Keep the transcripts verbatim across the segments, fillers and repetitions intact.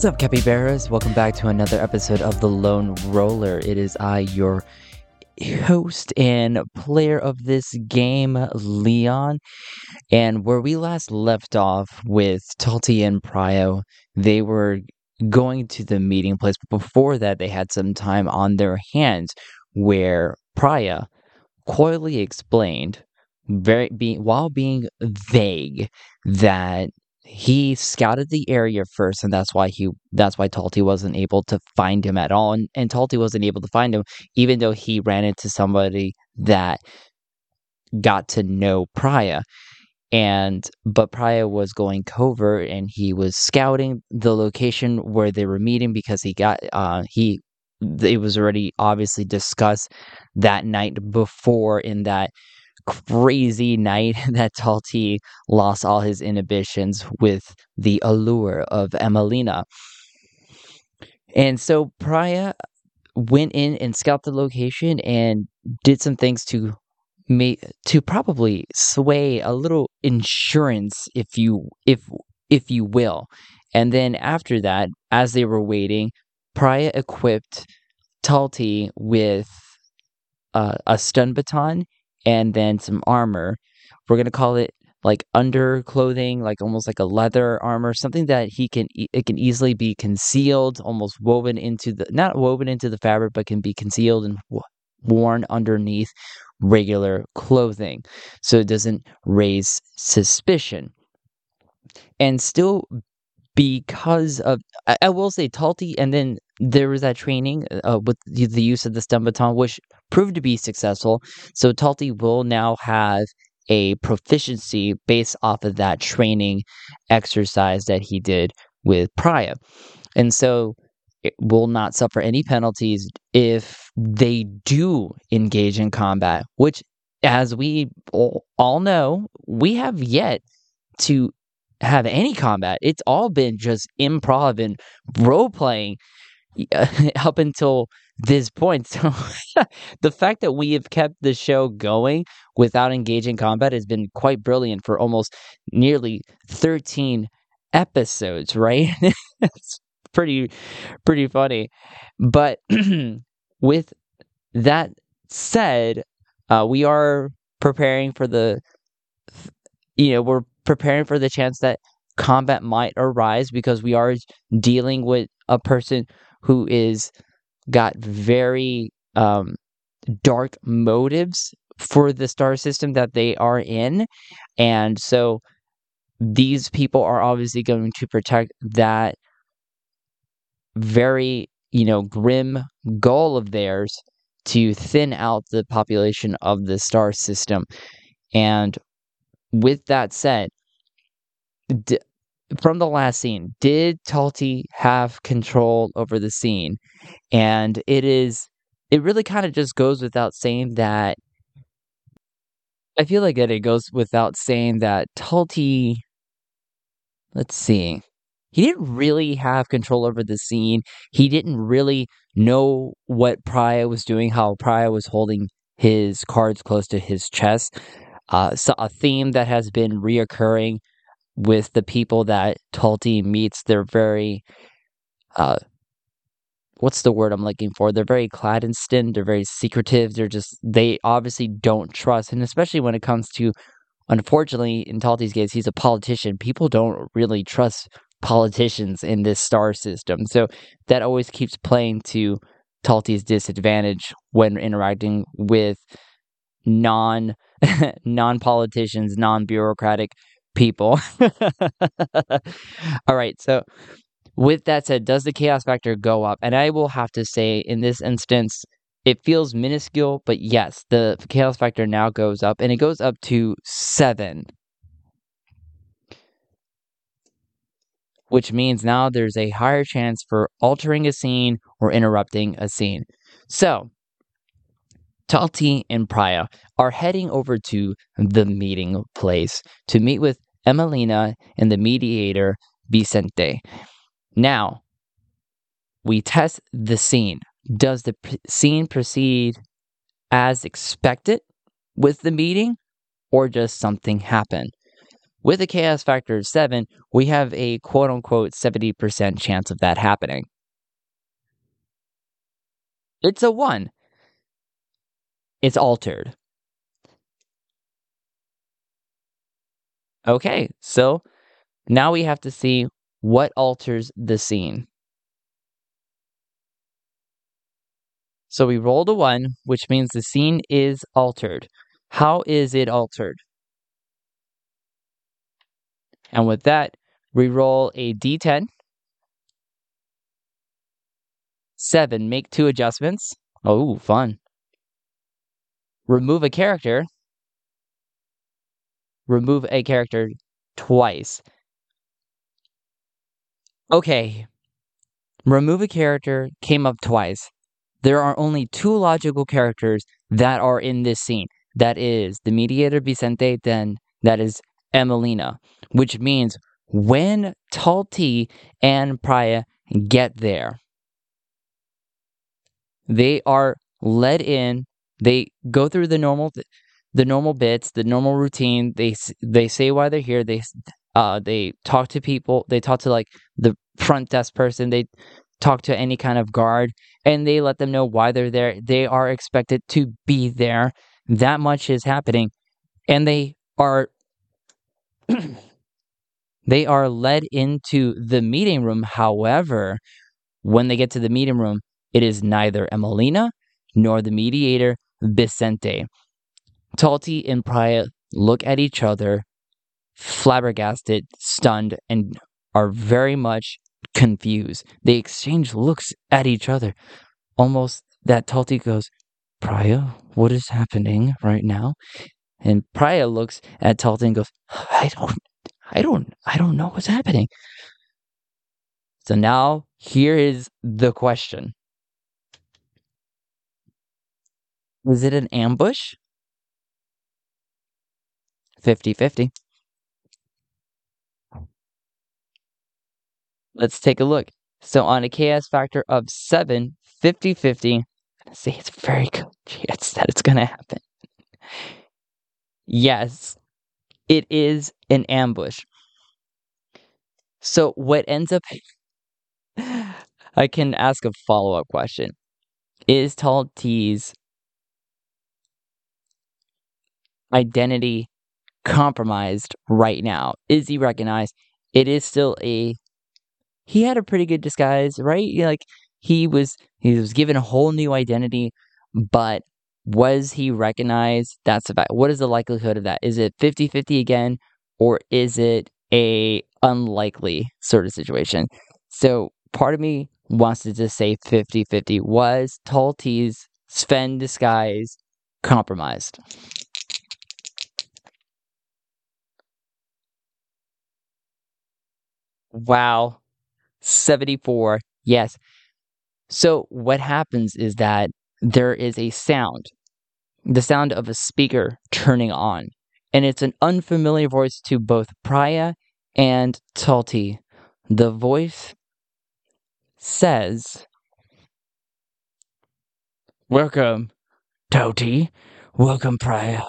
What's up, capybaras? Welcome back to another episode of The Lone Roller. It is I, your host and player of this game, Leon. And where we last left off with Talti and Prayuh, they were going to the meeting place. But before that, they had some time on their hands where Prayuh coyly explained, very be, while being vague, that he scouted the area first, and that's why he that's why Talti wasn't able to find him at all. And, and Talti wasn't able to find him, even though he ran into somebody that got to know Prayuh. And but Prayuh was going covert, and he was scouting the location where they were meeting because he got uh he it was already obviously discussed that night before, in that crazy night that Talti lost all his inhibitions with the allure of Emelina. And so Prayuh went in and scouted the location and did some things to make, to probably sway a little insurance, if you if if you will. And then after that, as they were waiting, Prayuh equipped Talti with uh, a stun baton and then some armor. We're going to call it like underclothing, like almost like a leather armor, something that he can e- it can easily be concealed, almost woven into the not woven into the fabric, but can be concealed and w- worn underneath regular clothing, so it doesn't raise suspicion. And still, because of I, I will say Talti, and then there was that training uh, with the use of the stun baton, which proved to be successful. So Talti will now have a proficiency based off of that training exercise that he did with Prayuh. And so it will not suffer any penalties if they do engage in combat, which, as we all know, we have yet to have any combat. It's all been just improv and role-playing up until this point. So the fact that we have kept the show going without engaging combat has been quite brilliant for almost nearly thirteen episodes, right? It's pretty, pretty funny. But with that said, uh, we are preparing for the, you know, we're preparing for the chance that combat might arise, because we are dealing with a person who is got very um, dark motives for the star system that they are in. And so these people are obviously going to protect that very, you know, grim goal of theirs to thin out the population of the star system. And with that said, d- from the last scene, did Talti have control over the scene? And it is, it really kind of just goes without saying that, I feel like that it goes without saying that Talti, let's see, he didn't really have control over the scene. He didn't really know what Prayuh was doing, how Prayuh was holding his cards close to his chest. Uh, so a theme that has been reoccurring with the people that Talti meets, they're very, uh, what's the word I'm looking for? They're very clandestine, they're very secretive, they're just, they obviously don't trust, and especially when it comes to, unfortunately, in Talti's case, he's a politician. People don't really trust politicians in this star system, so that always keeps playing to Talti's disadvantage when interacting with non, non-politicians, non-bureaucratic people. All right, so with that said, does the chaos factor go up? And I will have to say, in this instance, it feels minuscule, but yes, the chaos factor now goes up, and it goes up to seven, which means now there's a higher chance for altering a scene or interrupting a scene. So Talti and Prayuh are heading over to the meeting place to meet with Emelina and the mediator, Vicente. Now, we test the scene. Does the p- scene proceed as expected with the meeting, or does something happen? With a chaos factor of seven, we have a quote-unquote seventy percent chance of that happening. It's a one. It's altered. Okay, so now we have to see what alters the scene. So we rolled a one, which means the scene is altered. How is it altered? And with that, we roll a d ten. Seven, make two adjustments. Oh, fun. Remove a character. Remove a character twice. Okay. Remove a character came up twice. There are only two logical characters that are in this scene. That is the mediator Vicente, then that is Emelina, which means when Talti and Prayuh get there, they are led in. They go through the normal, the normal bits, the normal routine. They they say why they're here. They uh they talk to people. They talk to like the front desk person. They talk to any kind of guard, and they let them know why they're there. They are expected to be there. That much is happening, and they are they are led into the meeting room. However, when they get to the meeting room, it is neither Emelina nor the mediator Vicente. Talti and Prayuh look at each other, flabbergasted, stunned, and are very much confused. They exchange looks at each other. Almost that Talti goes, Prayuh, what is happening right now? And Prayuh looks at Talti and goes, I don't, I don't, I don't know what's happening. So now here is the question. Is it an ambush? fifty-fifty. Let's take a look. So on a chaos factor of seven, fifty-fifty, I say it's a very good chance that it's going to happen. Yes, it is an ambush. So what ends up... I can ask a follow-up question. Is Talti's identity compromised right now? Is he recognized? It is still a... He had a pretty good disguise, right? Like he was, he was given a whole new identity, but was he recognized? That's about. What is the likelihood of that? Is it fifty-fifty again, or is it a unlikely sort of situation? So part of me wants to just say fifty-fifty. Was Talti's Sven disguise compromised? Wow. seventy-four, yes. So what happens is that there is a sound, the sound of a speaker turning on, and it's an unfamiliar voice to both Prayuh and Talti. The voice says, "Welcome, Talti. Welcome, Prayuh.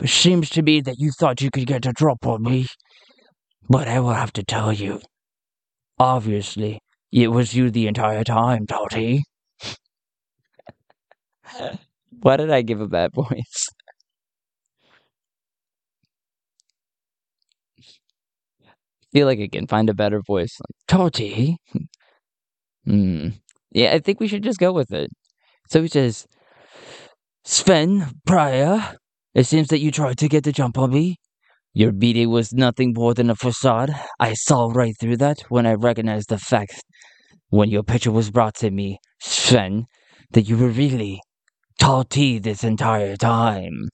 It seems to me that you thought you could get a drop on me, but I will have to tell you. Obviously, it was you the entire time, Talti." Why did I give a bad voice? I feel like I can find a better voice. Like, Talti? mm. Yeah, I think we should just go with it. So he says, "Sven, Prayuh, it seems that you tried to get the jump on me. Your meeting was nothing more than a facade. I saw right through that when I recognized the fact, when your picture was brought to me, Sven, that you were really Talti this entire time."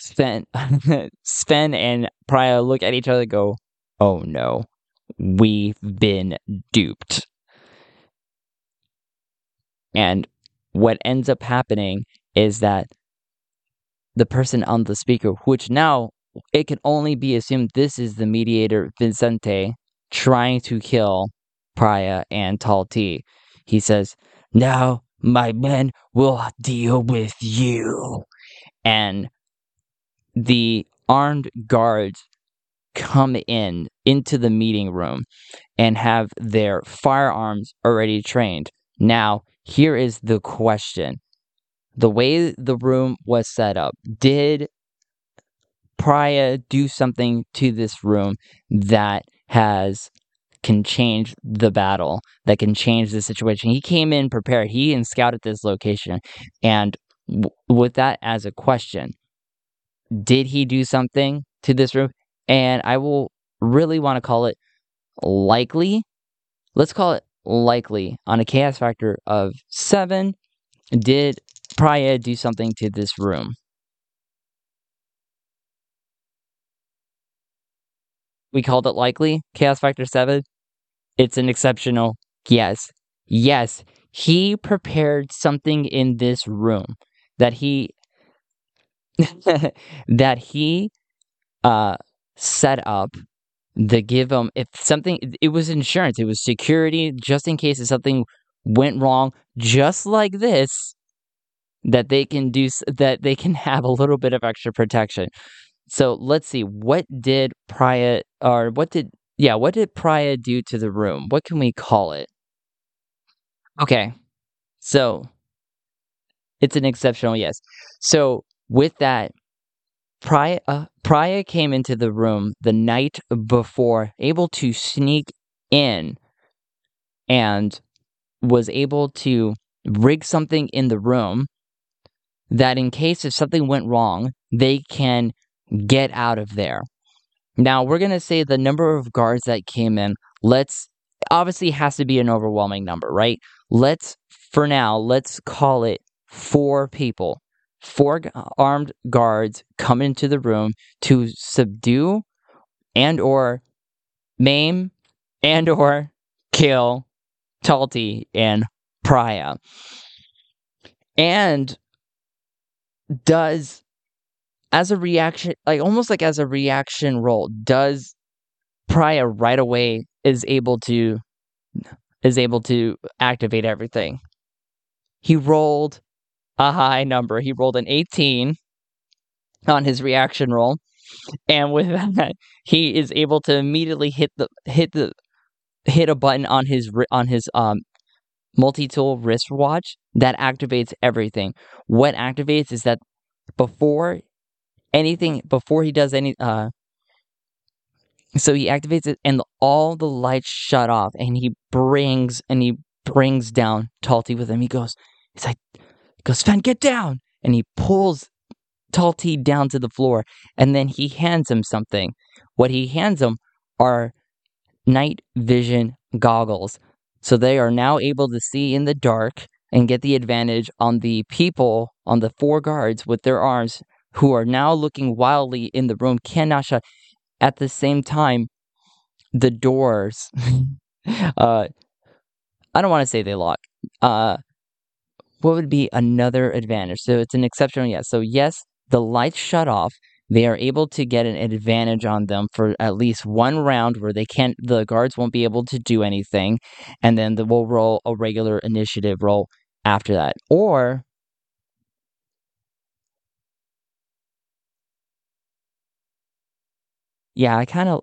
Sven, Sven and Prayuh look at each other and go, "Oh no, we've been duped." And what ends up happening is that the person on the speaker, which now it can only be assumed this is the mediator Vicente trying to kill Prayuh and Talti. He says, "Now my men will deal with you." And the armed guards come in into the meeting room and have their firearms already trained. Now, here is the question. The way the room was set up, did Prayuh do something to this room that has can change the battle, that can change the situation? He came in prepared. He even scouted this location. And w- with that as a question, did he do something to this room? And I will really want to call it likely. Let's call it likely on a chaos factor of seven. Did Prayuh do something to this room? We called it likely. Chaos factor seven. It's an exceptional yes. Yes, he prepared something in this room that he that he uh, set up to give him, if something, it was insurance, it was security, just in case if something went wrong, just like this, that they can do, that they can have a little bit of extra protection. So let's see, what did Prayuh, or what did, yeah, what did Prayuh do to the room? What can we call it? Okay, so it's an exceptional yes. So with that, Prayuh, uh, Prayuh came into the room the night before, able to sneak in, and was able to rig something in the room that in case if something went wrong, they can get out of there. Now, we're going to say the number of guards that came in, let's, obviously has to be an overwhelming number, right? Let's, for now, let's call it four people. Four armed guards come into the room to subdue and or maim and or kill Talti and Prayuh. And does, as a reaction, like almost like as a reaction roll, does Prayuh right away is able to is able to activate everything? He rolled a high number. He rolled an eighteen on his reaction roll, and with that, he is able to immediately hit the hit the hit a button on his on his um multi-tool wristwatch that activates everything. What activates is that before anything, before he does any, uh, so he activates it, and the, all the lights shut off, and he brings and he brings down Talti with him. He goes, he's like, he goes, Sven, get down! And he pulls Talti down to the floor, and then he hands him something. What he hands him are night vision goggles. So they are now able to see in the dark and get the advantage on the people, on the four guards with their arms, who are now looking wildly in the room, cannot shut. At the same time, the doors, uh, I don't want to say they lock. Uh, what would be another advantage? So it's an exceptional yes. So yes, the lights shut off. They are able to get an advantage on them for at least one round where they can't, the guards won't be able to do anything. And then they will roll a regular initiative roll after that. Or yeah, I kind of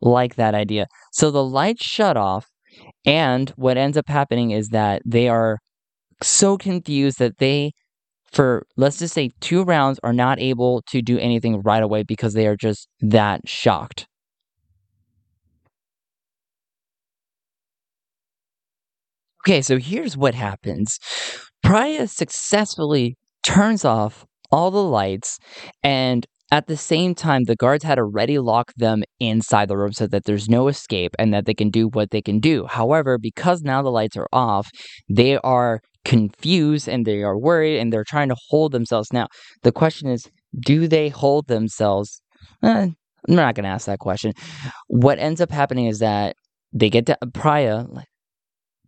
like that idea. So the lights shut off, and what ends up happening is that they are so confused that they, for, let's just say two rounds, are not able to do anything right away because they are just that shocked. Okay, so here's what happens. Prayuh successfully turns off all the lights, and at the same time, the guards had already locked them inside the room so that there's no escape and that they can do what they can do. However, because now the lights are off, they are confused and they are worried and they're trying to hold themselves. Now, the question is, do they hold themselves? Eh, I'm not going to ask that question. What ends up happening is that they get to, Prayuh like,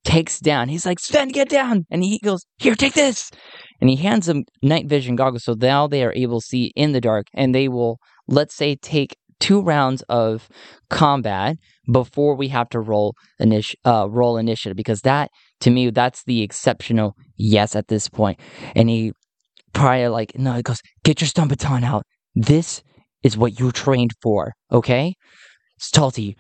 takes down. He's like, Sven, get down. And he goes, here, take this. And he hands them night vision goggles, so now they are able to see in the dark, and they will, let's say, take two rounds of combat before we have to roll initi- uh, roll initiative, because that, to me, that's the exceptional yes at this point. And he, Prayuh, like, no, he goes, get your stun baton out. This is what you trained for, okay? Talti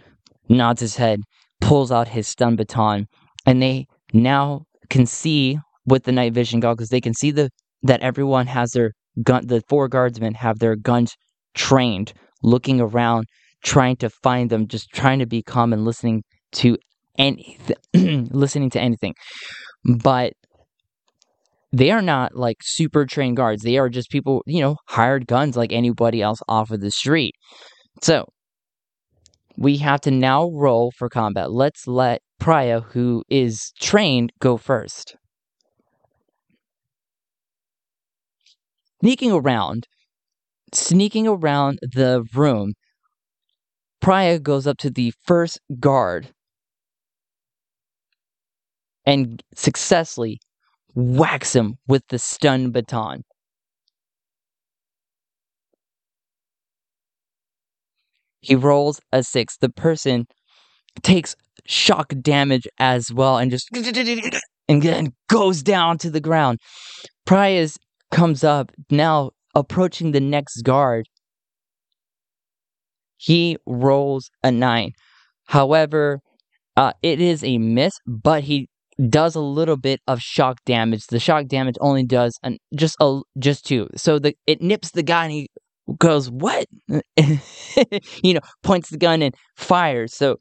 nods his head, pulls out his stun baton, and they now can see with the night vision goggles, they can see the that everyone has their gun, the four guardsmen have their guns trained, looking around, trying to find them, just trying to be calm and listening to anything, listening to anything. But they are not like super trained guards. They are just people, you know, hired guns like anybody else off of the street. So we have to now roll for combat. Let's let Prayuh, who is trained, go first. Sneaking around, sneaking around the room, Prayuh goes up to the first guard and successfully whacks him with the stun baton. He rolls a six. The person takes shock damage as well and just and then goes down to the ground. Prayuh comes up now, approaching the next guard. He rolls a nine. However, uh, it is a miss, but he does a little bit of shock damage. The shock damage only does an, just a just two. So the it nips the guy and he goes, "What?" you know, points the gun and fires. So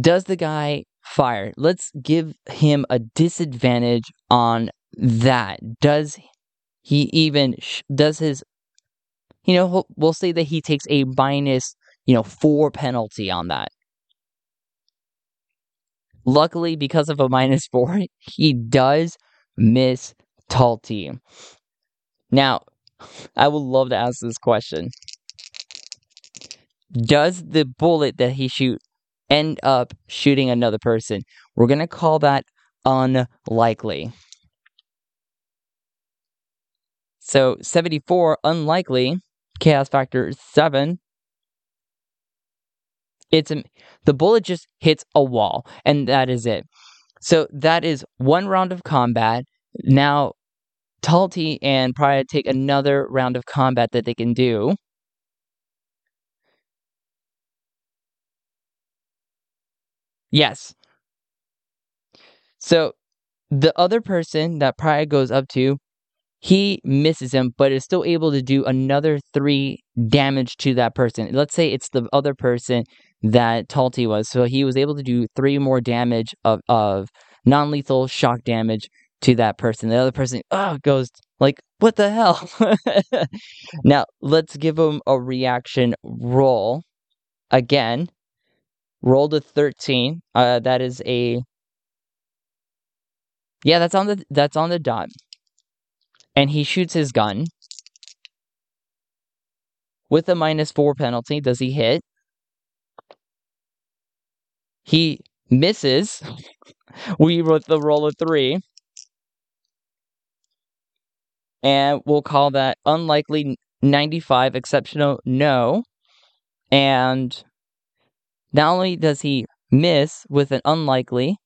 does the guy fire? Let's give him a disadvantage on that. Does he even sh- does his? You know, we'll say that he takes a minus, you know, four penalty on that. Luckily, because of a minus four, he does miss Talti. Now, I would love to ask this question. Does the bullet that he shoots end up shooting another person? We're going to call that unlikely. So, seventy-four, unlikely. Chaos factor seven. It's a, the bullet just hits a wall, and that is it. So that is one round of combat. Now, Talti and Prayuh take another round of combat that they can do. Yes. So the other person that Prayuh goes up to, he misses him, but is still able to do another three damage to that person. Let's say it's the other person that Talti was. So he was able to do three more damage of, of non-lethal shock damage to that person. The other person oh, goes like, what the hell? Now, let's give him a reaction roll. Again, roll to thirteen. Uh, that is a... Yeah, that's on the that's on the dot. And he shoots his gun. With a minus four penalty, does he hit? He misses. We wrote the roll of three. And we'll call that unlikely ninety-five, exceptional no. And not only does he miss with an unlikely,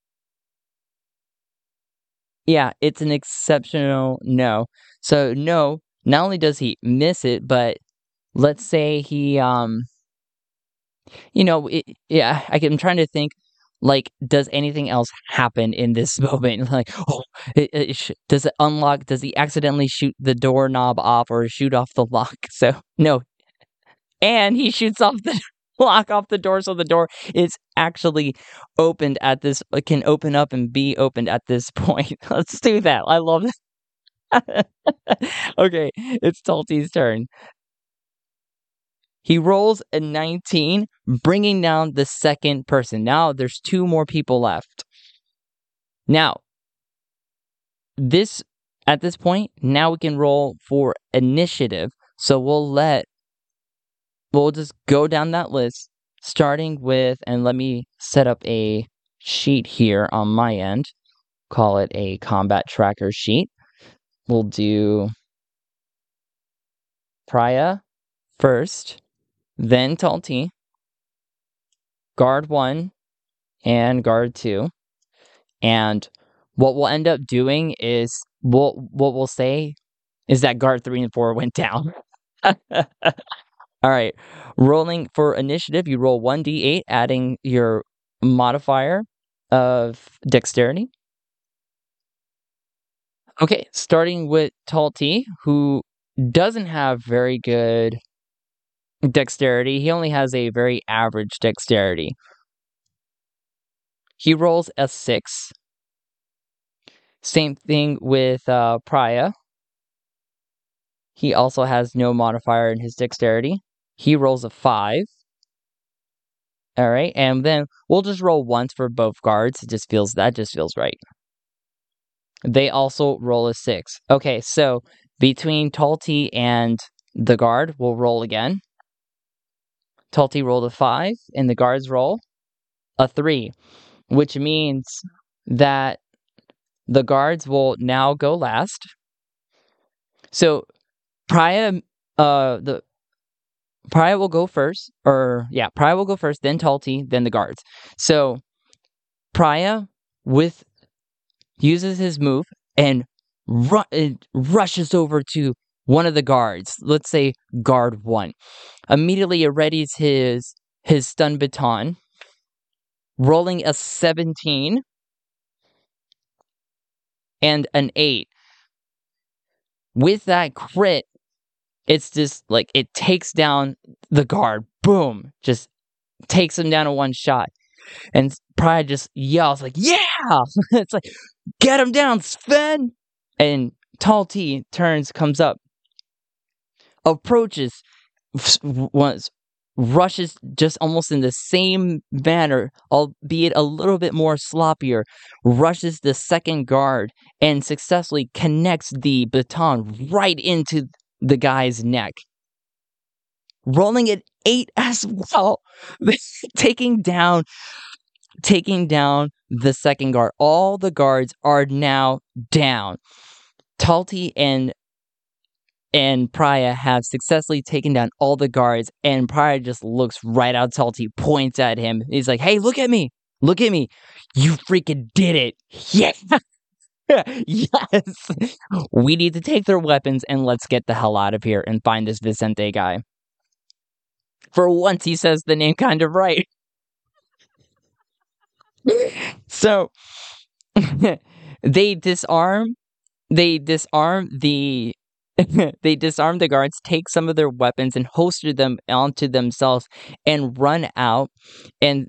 yeah, it's an exceptional no. So no, not only does he miss it, but let's say he, um, you know, it, yeah, I can, I'm trying to think, like, does anything else happen in this moment? Like, oh, it, it sh- does it unlock? Does he accidentally shoot the doorknob off or shoot off the lock? So no, and he shoots off the lock off the door, so the door is actually opened at this, it can open up and be opened at this point. Let's do that. I love that. Okay, it's Talti's turn. He rolls a nineteen, bringing down the second person. Now there's two more people left. Now, this at this point, now we can roll for initiative. So we'll let We'll just go down that list, starting with, and let me set up a sheet here on my end. Call it a combat tracker sheet. We'll do Prayuh first, then Talti, guard one, and guard two. And what we'll end up doing is, we'll, what we'll say is that guard three and four went down. All right. Rolling for initiative, you roll one d eight, adding your modifier of dexterity. Okay, starting with Talti, who doesn't have very good dexterity. He only has a very average dexterity. He rolls a six. Same thing with uh, Prayuh. He also has no modifier in his dexterity. He rolls a five. All right, and then we'll just roll once for both guards. It just feels that just feels right. They also roll a six. Okay, so between Talti and the guard, we'll roll again. Talti rolled a five, and the guards roll a three, which means that the guards will now go last. So Prayuh, uh, the Prayuh will go first, or yeah, Prayuh will go first, then Talti, then the guards. So Prayuh with uses his move and ru- it rushes over to one of the guards. Let's say guard one. Immediately it readies his his stun baton, rolling a seventeen and an eight. With that crit, it's just like it takes down the guard. Boom! Just takes him down in one shot. And Prayuh just yells like, yeah! It's like, get him down, Sven! And Talti turns, comes up, approaches, once rushes just almost in the same manner, albeit a little bit more sloppier, rushes the second guard and successfully connects the baton right into the guy's neck. Rolling an eight as well, taking down, taking down the second guard. All the guards are now down. Talti and and Prayuh have successfully taken down all the guards, and Prayuh just looks right out Talti, points at him. He's like, hey, look at me. Look at me. You freaking did it. Yeah. Yes. We need to take their weapons and let's get the hell out of here and find this Vicente guy. For once, he says the name kind of right. So, they disarm, they disarm the, they disarm the guards, take some of their weapons and holster them onto themselves and run out and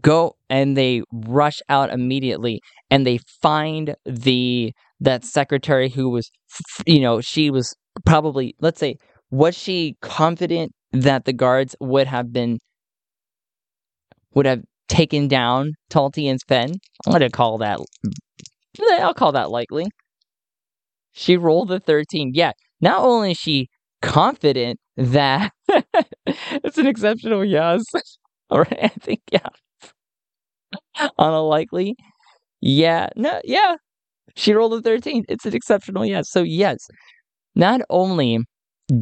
go, and they rush out immediately and they find the, that secretary who was, you know, she was probably, let's say, was she confident that the guards would have been, would have taken down Talti and Sven? I'm going to call that, I'll call that likely. She rolled a thirteen. Yeah, not only is she confident that, it's an exceptional yes, or I think yes, on a likely, yeah, no, yeah, she rolled a thirteen. It's an exceptional yes. So yes, not only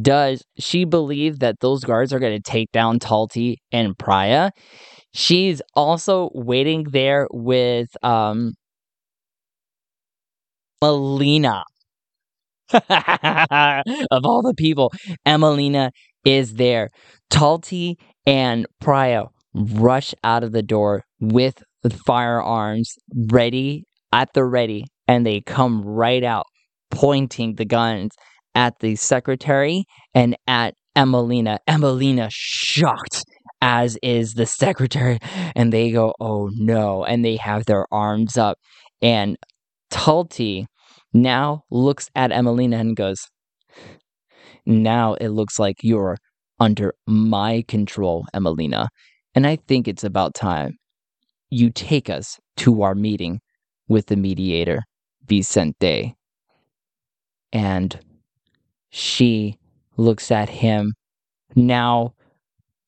does she believe that those guards are going to take down Talti and Prayuh, she's also waiting there with um, Emelina. Of all the people, Emelina is there. Talti and Prayuh rush out of the door with firearms ready at the ready, and they come right out pointing the guns at the secretary and at Emelina. Emelina shocked, as is the secretary, and they go, oh no, and they have their arms up, and Talti now looks at Emelina and goes, now it looks like you're under my control, Emelina, and I think it's about time you take us to our meeting with the mediator, Vicente. And she looks at him, now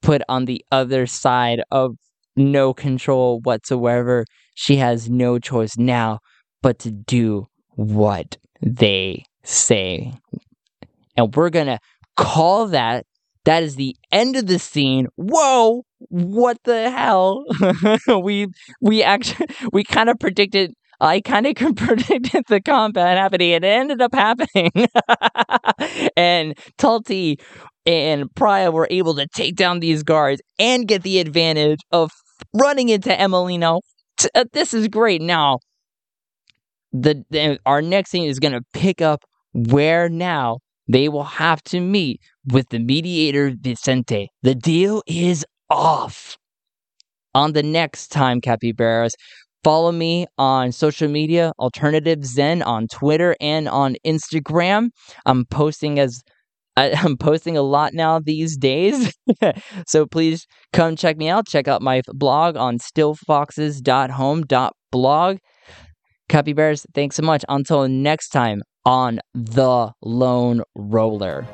put on the other side of no control whatsoever. She has no choice now but to do what they say. And we're going to call that. That is the end of the scene. Whoa! What the hell? we we actually we kind of predicted I kind of predicted the combat happening, and it ended up happening. And Talti and Prayuh were able to take down these guards and get the advantage of running into Emelina. T- uh, this is great. Now, the, the our next thing is going to pick up where now they will have to meet with the mediator Vicente. The deal is off. On the next time, Capybaras, follow me on social media, Alternative Zen on Twitter and on Instagram. I'm posting as I, I'm posting a lot now these days, so please come check me out. Check out my blog on stillfoxes dot home dot blog. Capybaras, thanks so much. Until next time on The Lone Roller.